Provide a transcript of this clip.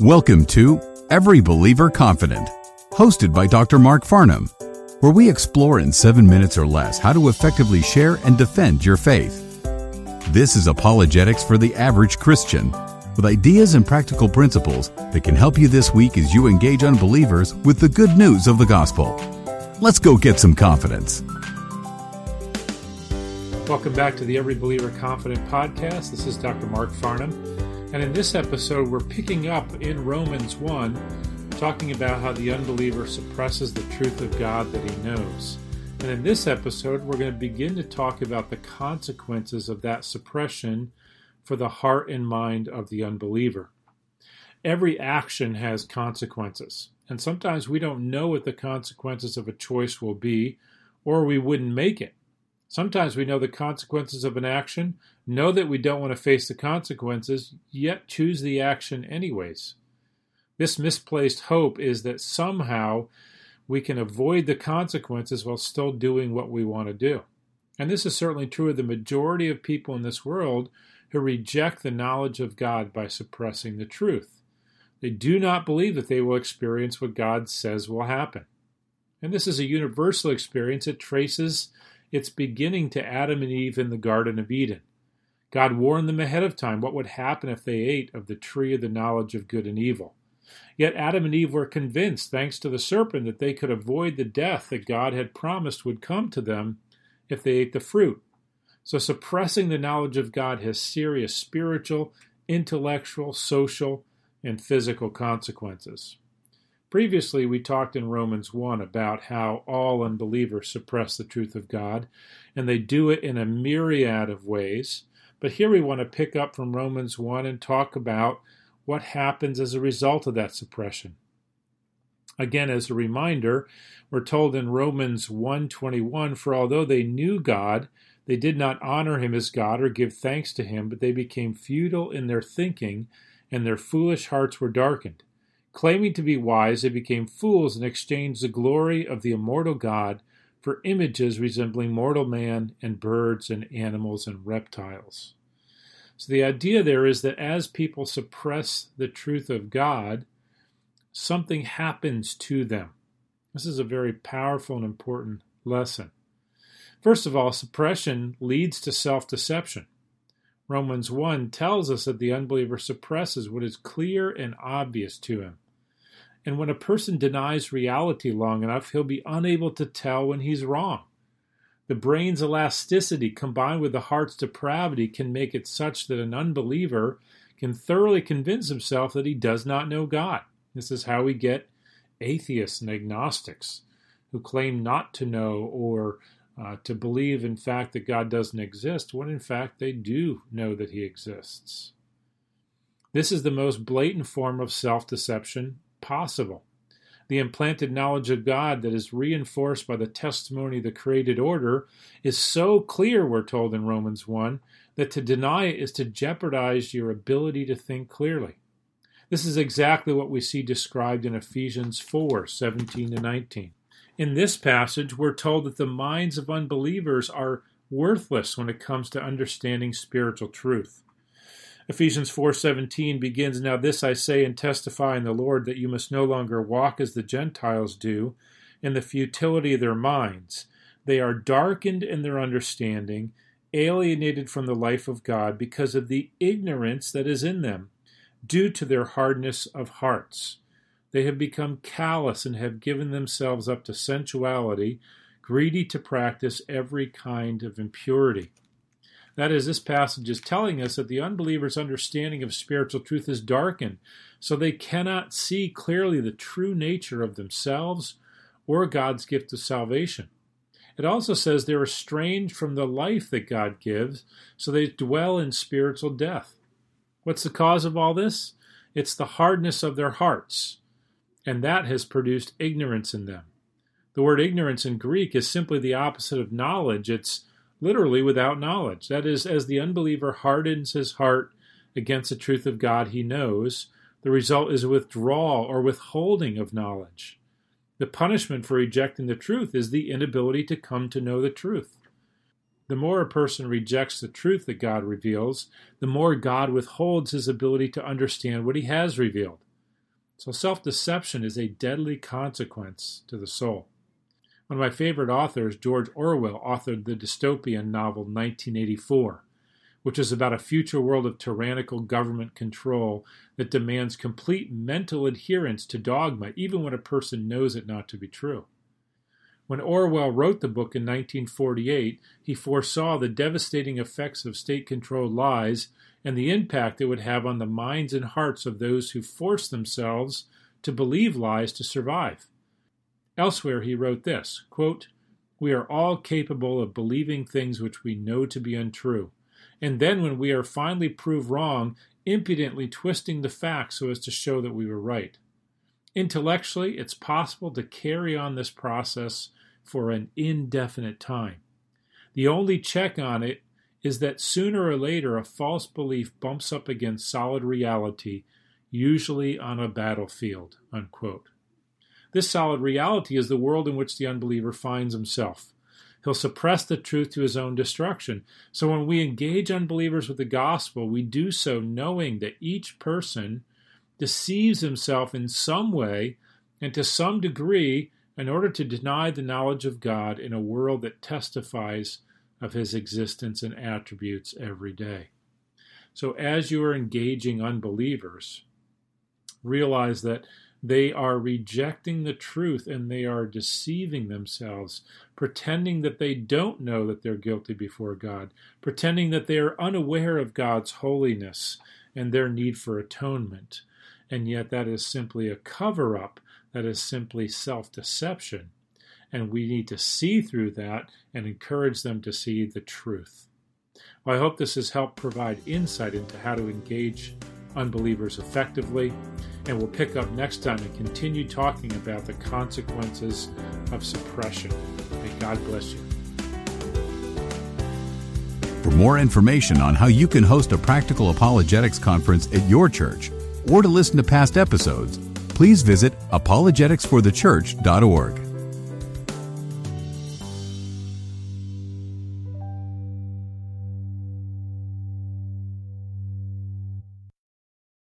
Welcome to Every Believer Confident, hosted by Dr. Mark Farnham, where we explore in 7 minutes or less how to effectively share and defend your faith. This is Apologetics for the Average Christian, with ideas and practical principles that can help you this week as you engage unbelievers with the good news of the gospel. Let's go get some confidence. Welcome back to the Every Believer Confident podcast. This is Dr. Mark Farnham. And in this episode, we're picking up in Romans 1, talking about how the unbeliever suppresses the truth of God that he knows. And in this episode, we're going to begin to talk about the consequences of that suppression for the heart and mind of the unbeliever. Every action has consequences, and sometimes we don't know what the consequences of a choice will be, or we wouldn't make it. Sometimes we know the consequences of an action, know that we don't want to face the consequences, yet choose the action anyways. This misplaced hope is that somehow we can avoid the consequences while still doing what we want to do. And this is certainly true of the majority of people in this world who reject the knowledge of God by suppressing the truth. They do not believe that they will experience what God says will happen. And this is a universal experience. It traces its beginning to Adam and Eve in the Garden of Eden. God warned them ahead of time what would happen if they ate of the tree of the knowledge of good and evil. Yet Adam and Eve were convinced, thanks to the serpent, that they could avoid the death that God had promised would come to them if they ate the fruit. So suppressing the knowledge of God has serious spiritual, intellectual, social, and physical consequences. Previously, we talked in Romans 1 about how all unbelievers suppress the truth of God, and they do it in a myriad of ways. But here we want to pick up from Romans 1 and talk about what happens as a result of that suppression. Again, as a reminder, we're told in Romans 1:21, for although they knew God, they did not honor him as God or give thanks to him, but they became futile in their thinking, and their foolish hearts were darkened. Claiming to be wise, they became fools and exchanged the glory of the immortal God for images resembling mortal man and birds and animals and reptiles. So the idea there is that as people suppress the truth of God, something happens to them. This is a very powerful and important lesson. First of all, suppression leads to self-deception. Romans 1 tells us that the unbeliever suppresses what is clear and obvious to him. And when a person denies reality long enough, he'll be unable to tell when he's wrong. The brain's elasticity combined with the heart's depravity can make it such that an unbeliever can thoroughly convince himself that he does not know God. This is how we get atheists and agnostics who claim not to know or to believe, in fact, that God doesn't exist, when in fact they do know that he exists. This is the most blatant form of self-deception possible. The implanted knowledge of God that is reinforced by the testimony of the created order is so clear, we're told in Romans 1, that to deny it is to jeopardize your ability to think clearly. This is exactly what we see described in Ephesians 4:17 to 19. In this passage, we're told that the minds of unbelievers are worthless when it comes to understanding spiritual truth. Ephesians 4:17 begins, "Now this I say and testify in the Lord, that you must no longer walk as the Gentiles do, in the futility of their minds. They are darkened in their understanding, alienated from the life of God, because of the ignorance that is in them, due to their hardness of hearts. They have become callous and have given themselves up to sensuality, greedy to practice every kind of impurity." That is, this passage is telling us that the unbeliever's understanding of spiritual truth is darkened, so they cannot see clearly the true nature of themselves or God's gift of salvation. It also says they're estranged from the life that God gives, so they dwell in spiritual death. What's the cause of all this? It's the hardness of their hearts, and that has produced ignorance in them. The word ignorance in Greek is simply the opposite of knowledge. It's literally without knowledge. That is, as the unbeliever hardens his heart against the truth of God he knows, the result is withdrawal or withholding of knowledge. The punishment for rejecting the truth is the inability to come to know the truth. The more a person rejects the truth that God reveals, the more God withholds his ability to understand what he has revealed. So self-deception is a deadly consequence to the soul. One of my favorite authors, George Orwell, authored the dystopian novel 1984, which is about a future world of tyrannical government control that demands complete mental adherence to dogma, even when a person knows it not to be true. When Orwell wrote the book in 1948, he foresaw the devastating effects of state-controlled lies and the impact it would have on the minds and hearts of those who force themselves to believe lies to survive. Elsewhere, he wrote this, quote, "We are all capable of believing things which we know to be untrue, and then when we are finally proved wrong, impudently twisting the facts so as to show that we were right. Intellectually, it's possible to carry on this process for an indefinite time. The only check on it is that sooner or later a false belief bumps up against solid reality, usually on a battlefield," unquote. This solid reality is the world in which the unbeliever finds himself. He'll suppress the truth to his own destruction. So when we engage unbelievers with the gospel, we do so knowing that each person deceives himself in some way and to some degree in order to deny the knowledge of God in a world that testifies of his existence and attributes every day. So as you are engaging unbelievers, realize that they are rejecting the truth and they are deceiving themselves, pretending that they don't know that they're guilty before God, pretending that they are unaware of God's holiness and their need for atonement. And yet that is simply a cover-up, that is simply self-deception. And we need to see through that and encourage them to see the truth. Well, I hope this has helped provide insight into how to engage unbelievers effectively. And we'll pick up next time and continue talking about the consequences of suppression. May God bless you. For more information on how you can host a practical apologetics conference at your church, or to listen to past episodes, please visit apologeticsforthechurch.org.